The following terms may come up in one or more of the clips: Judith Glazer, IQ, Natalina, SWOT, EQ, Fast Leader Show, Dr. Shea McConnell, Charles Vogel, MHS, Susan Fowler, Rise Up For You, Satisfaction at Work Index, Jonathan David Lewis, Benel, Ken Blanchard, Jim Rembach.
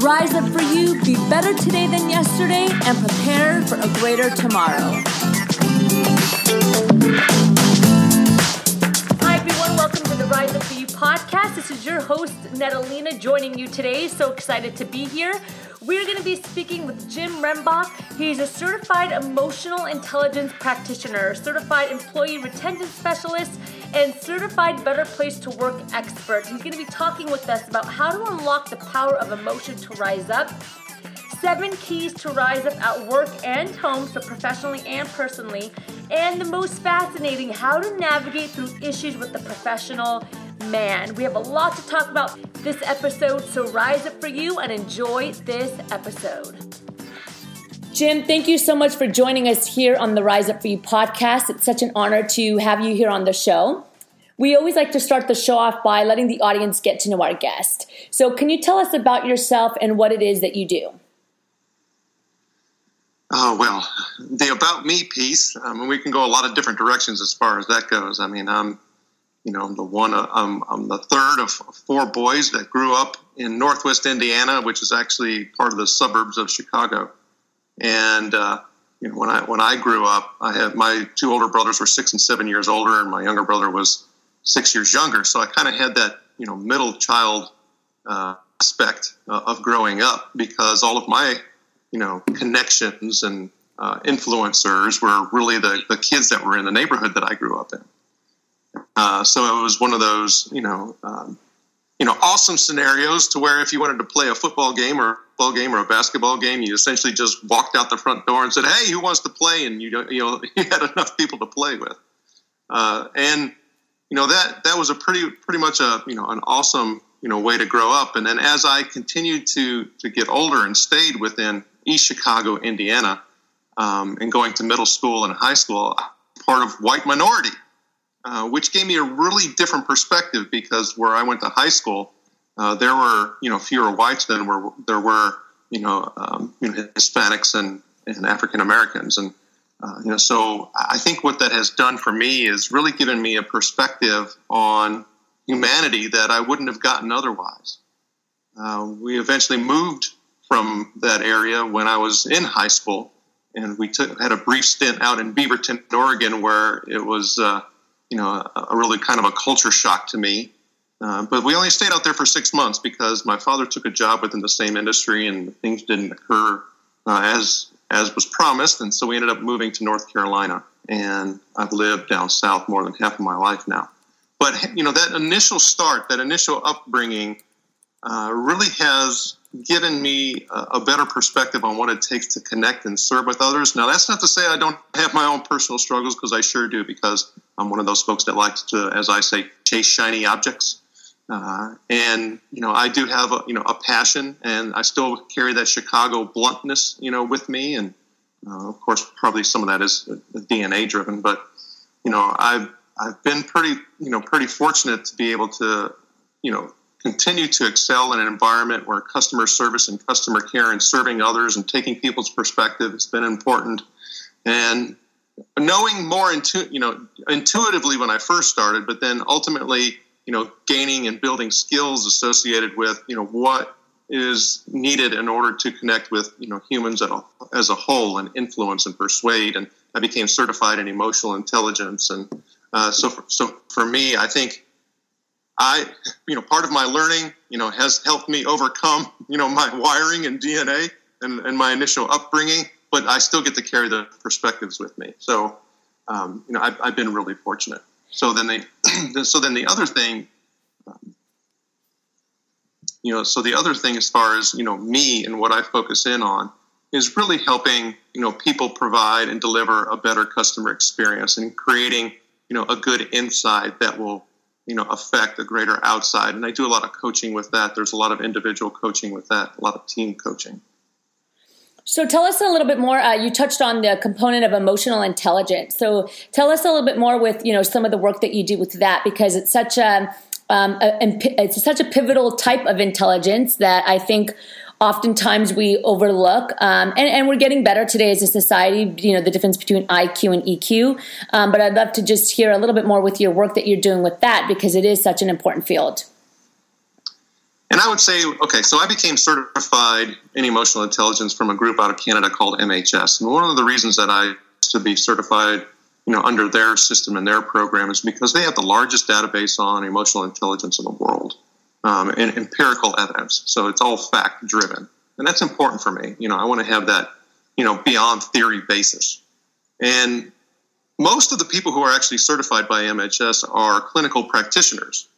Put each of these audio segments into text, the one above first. Rise up for you, be better today than yesterday, and prepare for a greater tomorrow. Hi, everyone. Welcome to the Rise Up For You podcast. This is your host, Natalina, joining you today. So excited to be here. We're going to be speaking with Jim Rembach. He's a certified emotional intelligence practitioner, certified employee retention specialist, and certified Better Place to Work expert. He's going to be talking with us about how to unlock the power of emotion to rise up, 7 keys to rise up at work and home, so professionally and personally, and the most fascinating, how to navigate through issues with the professional man. We have a lot to talk about this episode, so rise up for you and enjoy this episode. Jim, thank you so much for joining us here on the Rise Up For You podcast. It's such an honor to have you here on the show. We always like to start the show off by letting the audience get to know our guest. So can you tell us about yourself and what it is that you do? Oh, well, the about me piece, we can go a lot of different directions as far as that goes. I mean, I'm the third of 4 boys that grew up in Northwest Indiana, which is actually part of the suburbs of Chicago. And when I grew up, I had my 2 older brothers were 6 and 7 years older, and my younger brother was 6 years younger. So I kind of had that middle child aspect of growing up, because all of my connections and influencers were really the kids that were in the neighborhood that I grew up in. So it was one of those, awesome scenarios to where if you wanted to play a football game or a basketball game, you essentially just walked out the front door and said, "Hey, who wants to play?" And you had enough people to play with. That was a pretty much an awesome, way to grow up. And then as I continued to get older and stayed within East Chicago, Indiana, and going to middle school and high school, part of white minority. Which gave me a really different perspective, because where I went to high school, there were fewer whites than there were Hispanics and African Americans, and so I think what that has done for me is really given me a perspective on humanity that I wouldn't have gotten otherwise. We eventually moved from that area when I was in high school, and we had a brief stint out in Beaverton, Oregon, where it was. A really kind of a culture shock to me. But we only stayed out there for 6 months because my father took a job within the same industry and things didn't occur as was promised. And so we ended up moving to North Carolina, and I've lived down south more than half of my life now. But, that initial start, that initial upbringing really has given me a better perspective on what it takes to connect and serve with others. Now, that's not to say I don't have my own personal struggles, because I sure do, because I'm one of those folks that likes to, as I say, chase shiny objects. And I do have a passion, and I still carry that Chicago bluntness, with me. And, of course, probably some of that is DNA driven, but, I've been pretty fortunate to be able to, continue to excel in an environment where customer service and customer care and serving others and taking people's perspective has been important. And knowing more intuitively when I first started, but then ultimately, gaining and building skills associated with, what is needed in order to connect with, humans as a whole and influence and persuade. And I became certified in emotional intelligence. And so for me, I think part of my learning, has helped me overcome, my wiring and DNA and my initial upbringing, but I still get to carry the perspectives with me. So, I've been really fortunate. So then the other thing, as far as, me and what I focus in on is really helping, people provide and deliver a better customer experience and creating, a good inside that will, affect a greater outside. And I do a lot of coaching with that. There's a lot of individual coaching with that, a lot of team coaching. So tell us a little bit more. You touched on the component of emotional intelligence. So tell us a little bit more with, you know, some of the work that you do with that, because it's such a pivotal type of intelligence that I think oftentimes we overlook, and we're getting better today as a society, you know, the difference between IQ and EQ. But I'd love to just hear a little bit more with your work that you're doing with that, because it is such an important field. And I would say, okay, so I became certified in emotional intelligence from a group out of Canada called MHS. And one of the reasons that I used to be certified, you know, under their system and their program is because they have the largest database on emotional intelligence in the world, and empirical evidence. So it's all fact driven. And that's important for me. You know, I want to have that, you know, beyond theory basis. And most of the people who are actually certified by MHS are clinical practitioners.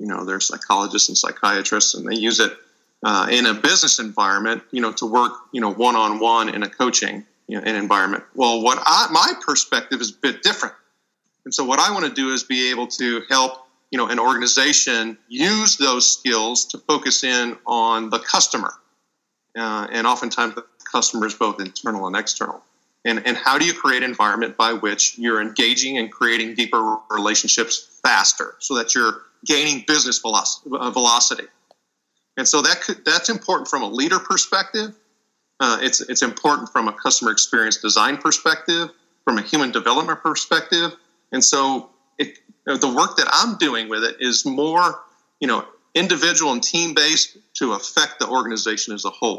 You know, they're psychologists and psychiatrists, and they use it in a business environment, you know, to work, you know, one-on-one in a coaching, you know, environment. Well, my perspective is a bit different. And so what I want to do is be able to help, you know, an organization use those skills to focus in on the customer. And oftentimes the customer is both internal and external. And how do you create an environment by which you're engaging and creating deeper relationships faster so that you're gaining business velocity. And so that's important from a leader perspective. It's important from a customer experience design perspective, from a human development perspective. And so the work that I'm doing with it is more, you know, individual and team-based to affect the organization as a whole.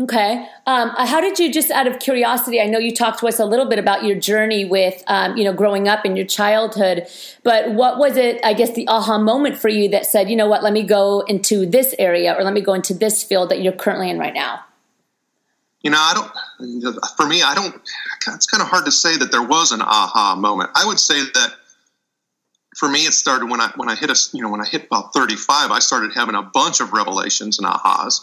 Okay. How did you, just out of curiosity, I know you talked to us a little bit about your journey with, you know, growing up in your childhood, but what was it, I guess, the aha moment for you that said, you know what, let me go into this area, or let me go into this field that you're currently in right now? You know, it's kind of hard to say that there was an aha moment. I would say that for me, it started when I hit about 35, I started having a bunch of revelations and ahas,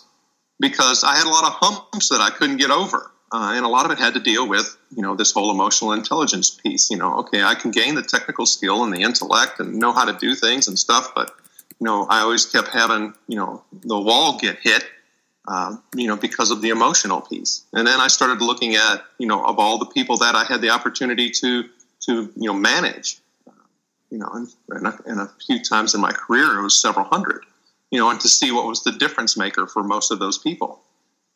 because I had a lot of humps that I couldn't get over. And a lot of it had to deal with, you know, this whole emotional intelligence piece. You know, okay, I can gain the technical skill and the intellect and know how to do things and stuff, but, you know, I always kept having, you know, the wall get hit, you know, because of the emotional piece. And then I started looking at, you know, of all the people that I had the opportunity to you know, manage, you know, and a few times in my career, it was several hundred. You know, and to see what was the difference maker for most of those people.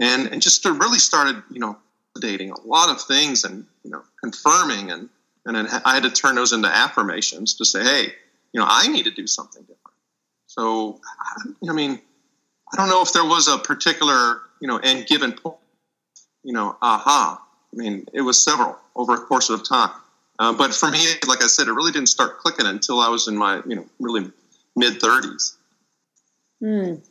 And just to really started, you know, validating a lot of things and, you know, confirming. And then I had to turn those into affirmations to say, hey, you know, I need to do something different. So, I mean, I don't know if there was a particular, you know, and given point, you know, aha. I mean, it was several over a course of time. But for me, like I said, it really didn't start clicking until I was in my, you know, really mid-30s. Mm.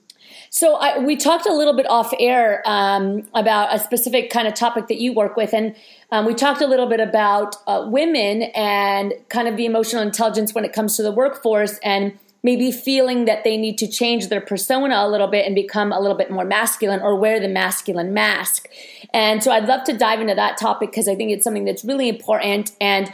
So we talked a little bit off air about a specific kind of topic that you work with, and we talked a little bit about women and kind of the emotional intelligence when it comes to the workforce, and maybe feeling that they need to change their persona a little bit and become a little bit more masculine, or wear the masculine mask. And so I'd love to dive into that topic, because I think it's something that's really important. And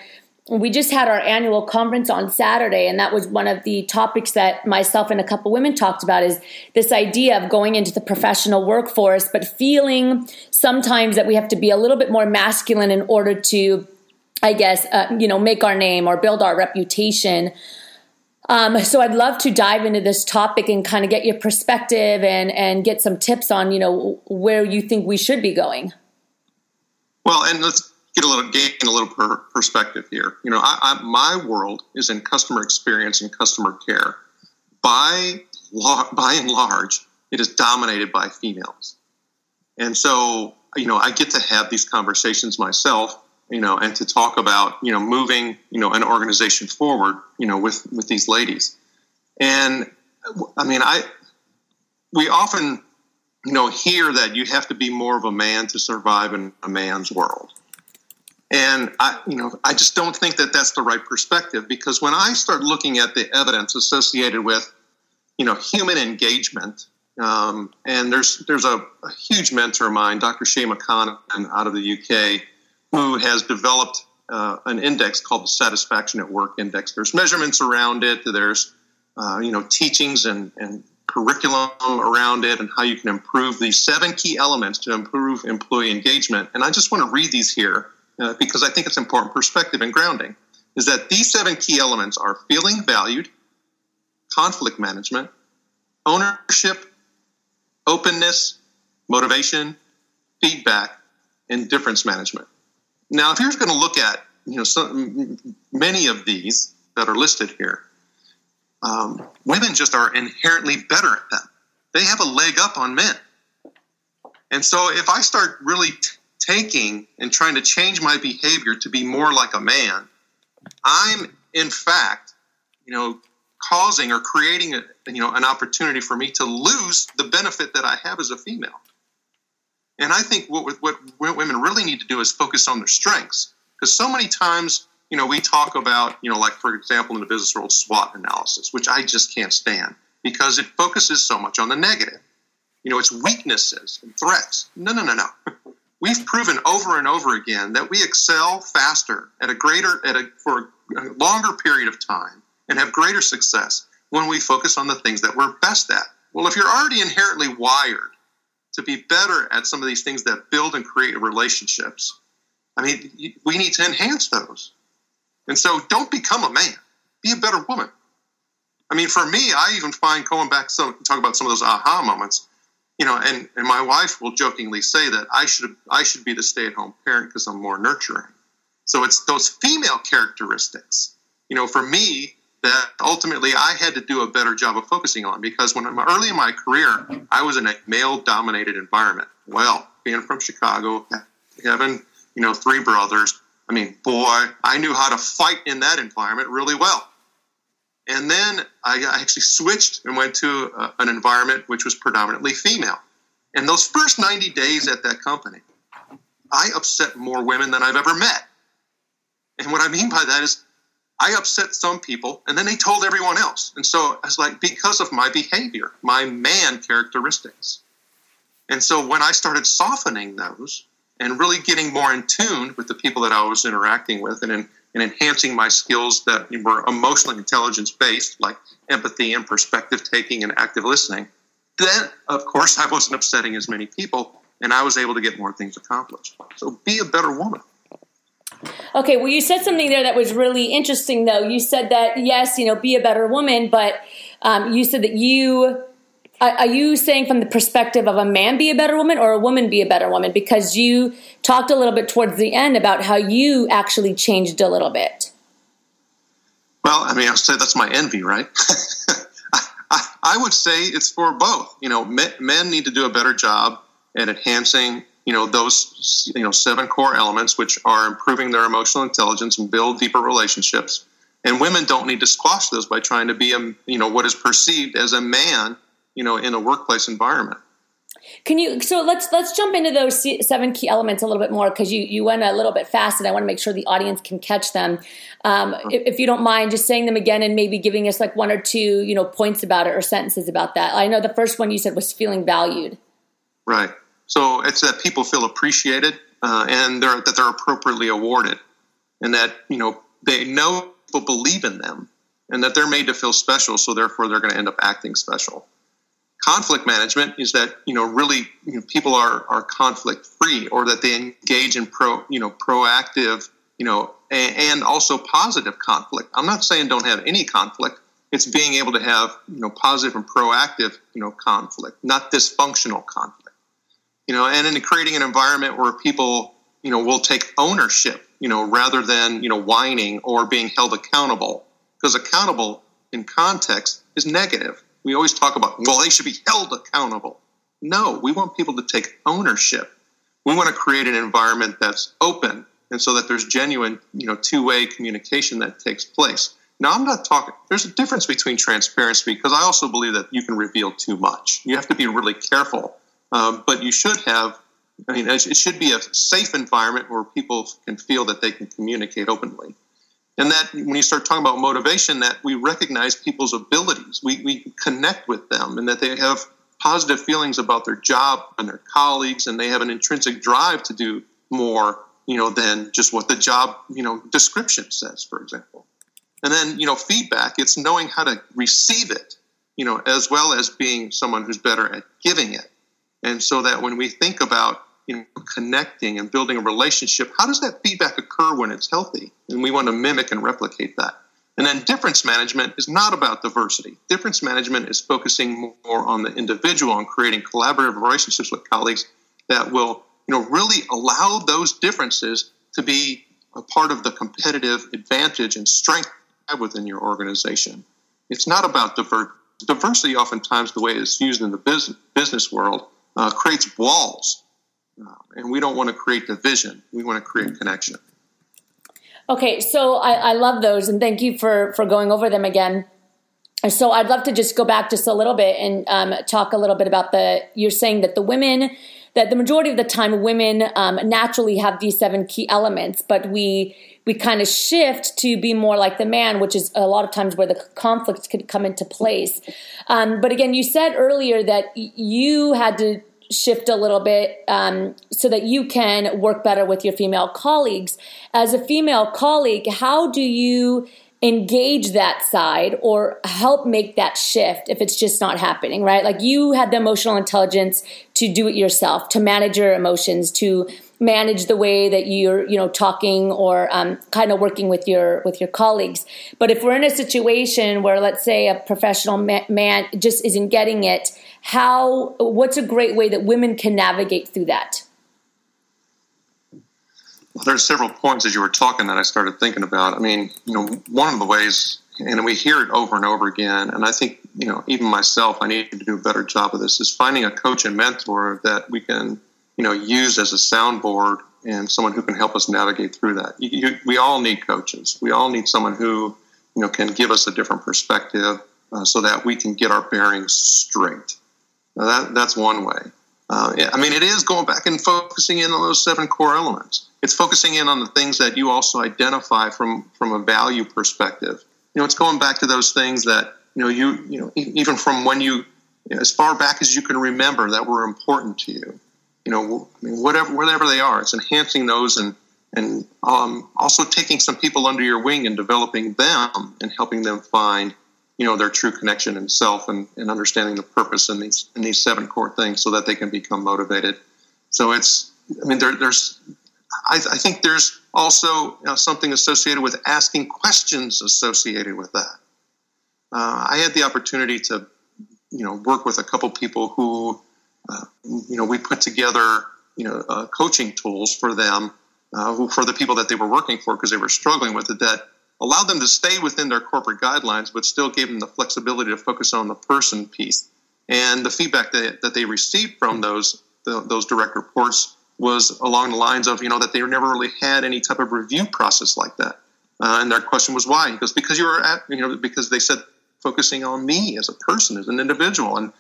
we just had our annual conference on Saturday, and that was one of the topics that myself and a couple women talked about, is this idea of going into the professional workforce, but feeling sometimes that we have to be a little bit more masculine in order to, I guess, you know, make our name or build our reputation. So I'd love to dive into this topic and kind of get your perspective and get some tips on, you know, where you think we should be going. Well, and let's gain a little perspective here. You know, my world is in customer experience and customer care. By and large, it is dominated by females. And so, you know, I get to have these conversations myself, you know, and to talk about, you know, moving, you know, an organization forward, you know, with these ladies. And I mean, we often, you know, hear that you have to be more of a man to survive in a man's world. And I just don't think that that's the right perspective, because when I start looking at the evidence associated with, you know, human engagement, and there's a huge mentor of mine, Dr. Shea McConnell out of the UK, who has developed an index called the Satisfaction at Work Index. There's measurements around it. There's, you know, teachings and curriculum around it and how you can improve these 7 key elements to improve employee engagement. And I just want to read these here because I think it's important perspective and grounding, is that these 7 key elements are feeling valued, conflict management, ownership, openness, motivation, feedback, and difference management. Now, if you're going to look at many of these that are listed here, women just are inherently better at them. They have a leg up on men. And so if I start really taking and trying to change my behavior to be more like a man, I'm in fact, causing or creating an opportunity for me to lose the benefit that I have as a female. And I think what women really need to do is focus on their strengths, because so many times, we talk about, like, for example, in the business world, SWOT analysis, which I just can't stand because it focuses so much on the negative. It's weaknesses and threats. No. We've proven over and over again that we excel faster for a longer period of time and have greater success when we focus on the things that we're best at. Well, if you're already inherently wired to be better at some of these things that build and create relationships, we need to enhance those. And so don't become a man. Be a better woman. For me, I even find going back to talk about some of those aha moments, and my wife will jokingly say that I should be the stay-at-home parent because I'm more nurturing. So it's those female characteristics, for me, that ultimately I had to do a better job of focusing on, because when I'm early in my career, I was in a male-dominated environment. Well, being from Chicago, having, 3 brothers, boy, I knew how to fight in that environment really well. And then I actually switched and went to an environment which was predominantly female. And those first 90 days at that company, I upset more women than I've ever met. And what I mean by that is I upset some people, and then they told everyone else. And so I was like, because of my behavior, my man characteristics. And so when I started softening those and really getting more in tune with the people that I was interacting with and enhancing my skills that were emotional intelligence-based, like empathy and perspective-taking and active listening, then, of course, I wasn't upsetting as many people, and I was able to get more things accomplished. So be a better woman. Okay, well, you said something there that was really interesting, though. You said that, yes, be a better woman, but you said that you... Are you saying from the perspective of a man be a better woman or a woman be a better woman? Because you talked a little bit towards the end about how you actually changed a little bit. Well, I'll say that's my envy, right? I would say it's for both. Men need to do a better job at enhancing, those, 7 core elements, which are improving their emotional intelligence and build deeper relationships. And women don't need to squash those by trying to be, what is perceived as a man, in a workplace environment. So let's jump into those 7 key elements a little bit more, because you went a little bit fast and I want to make sure the audience can catch them. If you don't mind just saying them again and maybe giving us 1 or 2, points about it or sentences about that. I know the first one you said was feeling valued. Right. So it's that people feel appreciated and that they're appropriately awarded, and that, they know people believe in them and that they're made to feel special. So therefore they're going to end up acting special. Conflict management is that, people are conflict free, or that they engage in proactive, and also positive conflict. I'm not saying don't have any conflict. It's being able to have, positive and proactive, conflict, not dysfunctional conflict, and in creating an environment where people, will take ownership, rather than, whining or being held accountable, because accountable in context is negative. We always talk about, well, they should be held accountable. No, we want people to take ownership. We want to create an environment that's open, and so that there's genuine, two-way communication that takes place. Now, I'm not talking, there's a difference between transparency, because I also believe that you can reveal too much. You have to be really careful, but you should have, it should be a safe environment where people can feel that they can communicate openly. And that when you start talking about motivation, that we recognize people's abilities, we connect with them, and that they have positive feelings about their job and their colleagues, and they have an intrinsic drive to do more, than just what the job, description says, for example. And then, feedback, it's knowing how to receive it you know, as well as being someone who's better at giving it. And so that when we think about, you know, connecting and building a relationship, how does that feedback occur when it's healthy? And we want to mimic and replicate that. And then difference management is not about diversity. Difference management is focusing more on the individual and creating collaborative relationships with colleagues that will, you know, really allow those differences to be a part of the competitive advantage and strength within your organization. It's not about diversity. Oftentimes, the way it's used in the business world creates walls, and we don't want to create division. We want to create connection. Okay, so I love those, and thank you for going over them again. So I'd love to just go back just a little bit and talk a little bit about you're saying that the women, that the majority of the time women naturally have these seven key elements, but we kind of shift to be more like the man, which is a lot of times where the conflicts could come into place. But again, you said earlier that you had to shift a little bit so that you can work better with your female colleagues. As a female colleague, how do you engage that side or help make that shift if it's just not happening, right? Like you had the emotional intelligence to do it yourself, to manage your emotions, to manage the way that you're, you know, talking or kind of working with your colleagues. But if we're in a situation where, let's say, a professional man just isn't getting it, what's a great way that women can navigate through that? Well, there's several points as you were talking that I started thinking about. I mean, you know, one of the ways, and we hear it over and over again, and I think, you know, even myself, I need to do a better job of this, is finding a coach and mentor that we can, you know, used as a soundboard and someone who can help us navigate through that. We all need coaches. We all need someone who, you know, can give us a different perspective so that we can get our bearings straight. Now that's one way. I mean, it is going back and focusing in on those seven core elements. It's focusing in on the things that you also identify from a value perspective. You know, it's going back to those things that, you know, even from when as far back as you can remember that were important to you. You know, I mean, whatever they are, it's enhancing those and also taking some people under your wing and developing them and helping them find, you know, their true connection and self and understanding the purpose in these seven core things so that they can become motivated. So it's, I mean, I think there's also, you know, something associated with asking questions associated with that. I had the opportunity to, you know, work with a couple people who, you know, we put together, you know, coaching tools for them, for the people that they were working for because they were struggling with it, that allowed them to stay within their corporate guidelines, but still gave them the flexibility to focus on the person piece. And the feedback that they received from those direct reports was along the lines of, you know, that they never really had any type of review process like that. And their question was why? He goes, because they said focusing on me as a person, as an individual, and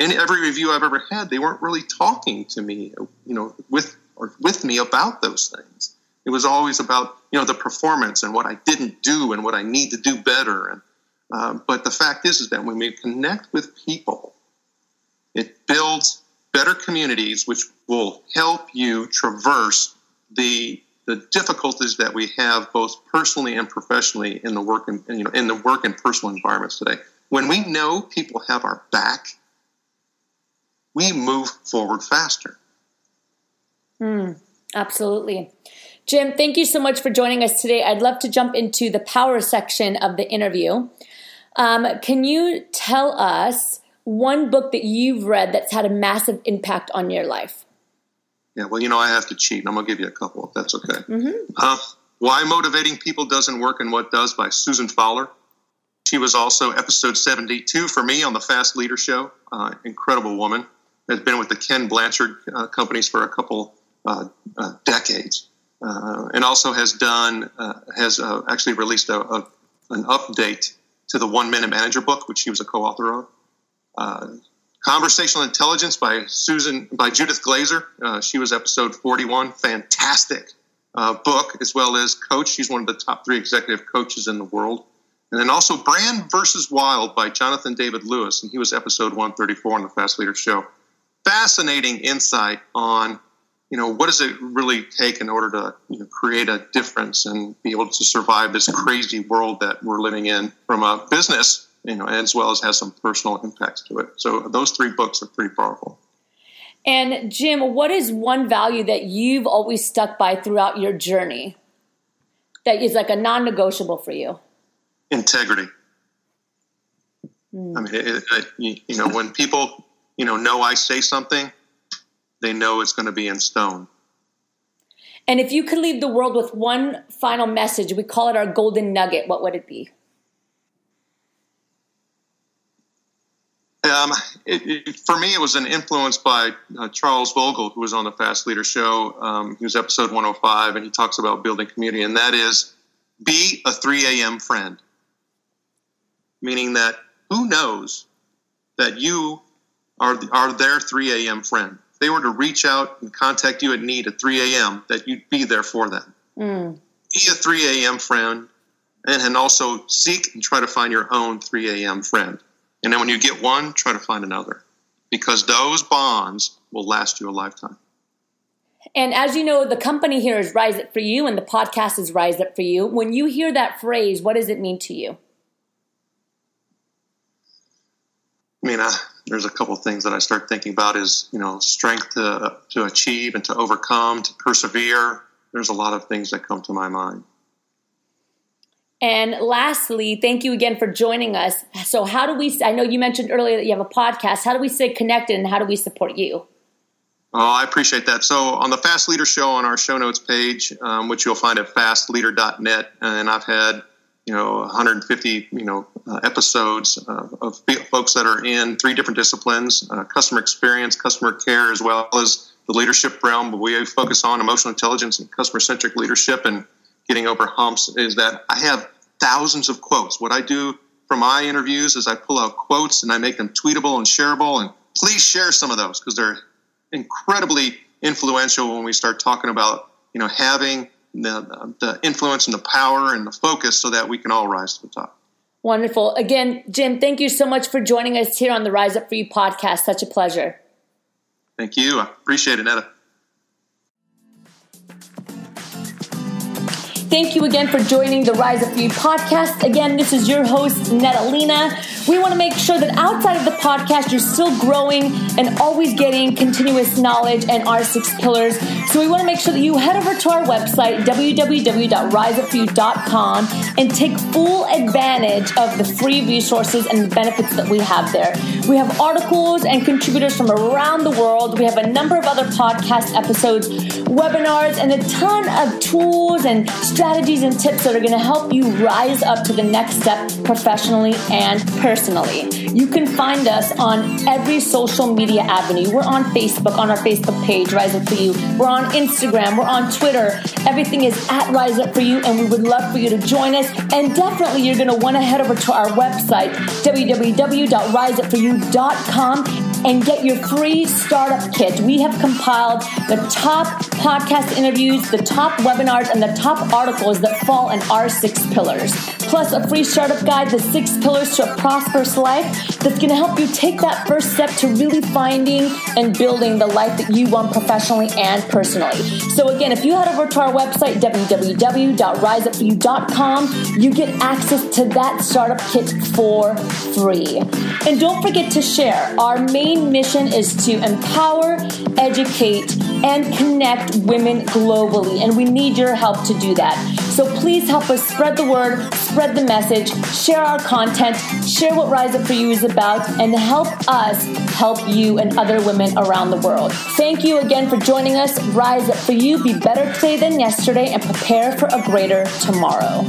in every review I've ever had, they weren't really talking to me, you know, with me about those things. It was always about, you know, the performance and what I didn't do and what I need to do better. And but the fact is that when we connect with people, it builds better communities, which will help you traverse the difficulties that we have both personally and professionally in the work and, you know, in the work and personal environments today. When we know people have our back, we move forward faster. Absolutely. Jim, thank you so much for joining us today. I'd love to jump into the power section of the interview. Can you tell us one book that you've read that's had a massive impact on your life? Yeah, well, you know, I have to cheat, and I'm going to give you a couple, if that's okay. Mm-hmm. Why Motivating People Doesn't Work and What Does by Susan Fowler. She was also episode 72 for me on the Fast Leader Show. Incredible woman. Has been with the Ken Blanchard companies for a couple decades, and also has actually released an update to the 1-Minute Manager book, which she was a co-author of. Conversational Intelligence by Judith Glazer. She was episode 41. Fantastic book, as well as coach. She's one of the top 3 executive coaches in the world. And then also Brand versus Wild by Jonathan David Lewis, and he was episode 134 on the Fast Leader Show. Fascinating insight on, you know, what does it really take in order to, you know, create a difference and be able to survive this crazy world that we're living in from a business as well as has some personal impacts to it. So those three books are pretty powerful. And Jim, what is one value that you've always stuck by throughout your journey that is like a non-negotiable for you? Integrity. I mean, when people, know I say something, they know it's going to be in stone. And if you could leave the world with one final message, we call it our golden nugget, what would it be? For me, it was an influence by Charles Vogel, who was on the Fast Leader Show. He was episode 105, and he talks about building community, and that is be a 3 a.m. friend, meaning that who knows that you are their 3 a.m. friend. If they were to reach out and contact you at need at 3 a.m., that you'd be there for them. Mm. Be a 3 a.m. friend, and also seek and try to find your own 3 a.m. friend. And then when you get one, try to find another, because those bonds will last you a lifetime. And as you know, the company here is Rise Up For You, and the podcast is Rise Up For You. When you hear that phrase, what does it mean to you? I mean, there's a couple of things that I start thinking about is, strength to achieve and to overcome, to persevere. There's a lot of things that come to my mind. And lastly, thank you again for joining us. So how do we, I know you mentioned earlier that you have a podcast. How do we stay connected and how do we support you? Oh, I appreciate that. So on the Fast Leader Show, on our show notes page, which you'll find at fastleader.net, and I've had, 150, episodes of folks that are in three different disciplines, customer experience, customer care, as well as the leadership realm. But we focus on emotional intelligence and customer-centric leadership, and getting over humps is that I have thousands of quotes. What I do for my interviews is I pull out quotes and I make them tweetable and shareable. And please share some of those because they're incredibly influential when we start talking about, having the influence and the power and the focus so that we can all rise to the top. Wonderful. Again, Jim, thank you so much for joining us here on the Rise Up For You podcast. Such a pleasure. Thank you. I appreciate it, Netta. Thank you again for joining the Rise Up For You podcast. Again, this is your host, Natalina. We want to make sure that outside of the podcast, you're still growing and always getting continuous knowledge and our 6 pillars. So we want to make sure that you head over to our website, www.riseupforyou.com, and take full advantage of the free resources and the benefits that we have there. We have articles and contributors from around the world. We have a number of other podcast episodes, webinars, and a ton of tools and strategies and tips that are going to help you rise up to the next step professionally and personally. You can find us on every social media avenue. We're on Facebook, on our Facebook page, Rise Up For You. We're on Instagram. We're on Twitter. Everything is at Rise Up For You, and we would love for you to join us. And definitely you're going to want to head over to our website, www.riseupforyou.com, and get your free startup kit. We have compiled the top podcast interviews, the top webinars, and the top articles that fall in our 6 pillars, plus a free startup guide, the 6 pillars to a prosperous life, that's going to help you take that first step to really finding and building the life that you want professionally and personally. So again, if you head over to our website, www.riseupforyou.com, you get access to that startup kit for free. And don't forget to share. Our main mission is to empower, educate, and connect women globally, and we need your help to do that. So please help us spread the word, spread the message, share our content, share what Rise Up For You is about, and help us help you and other women around the world. Thank you again for joining us. Rise Up For You, be better today than yesterday, and prepare for a greater tomorrow.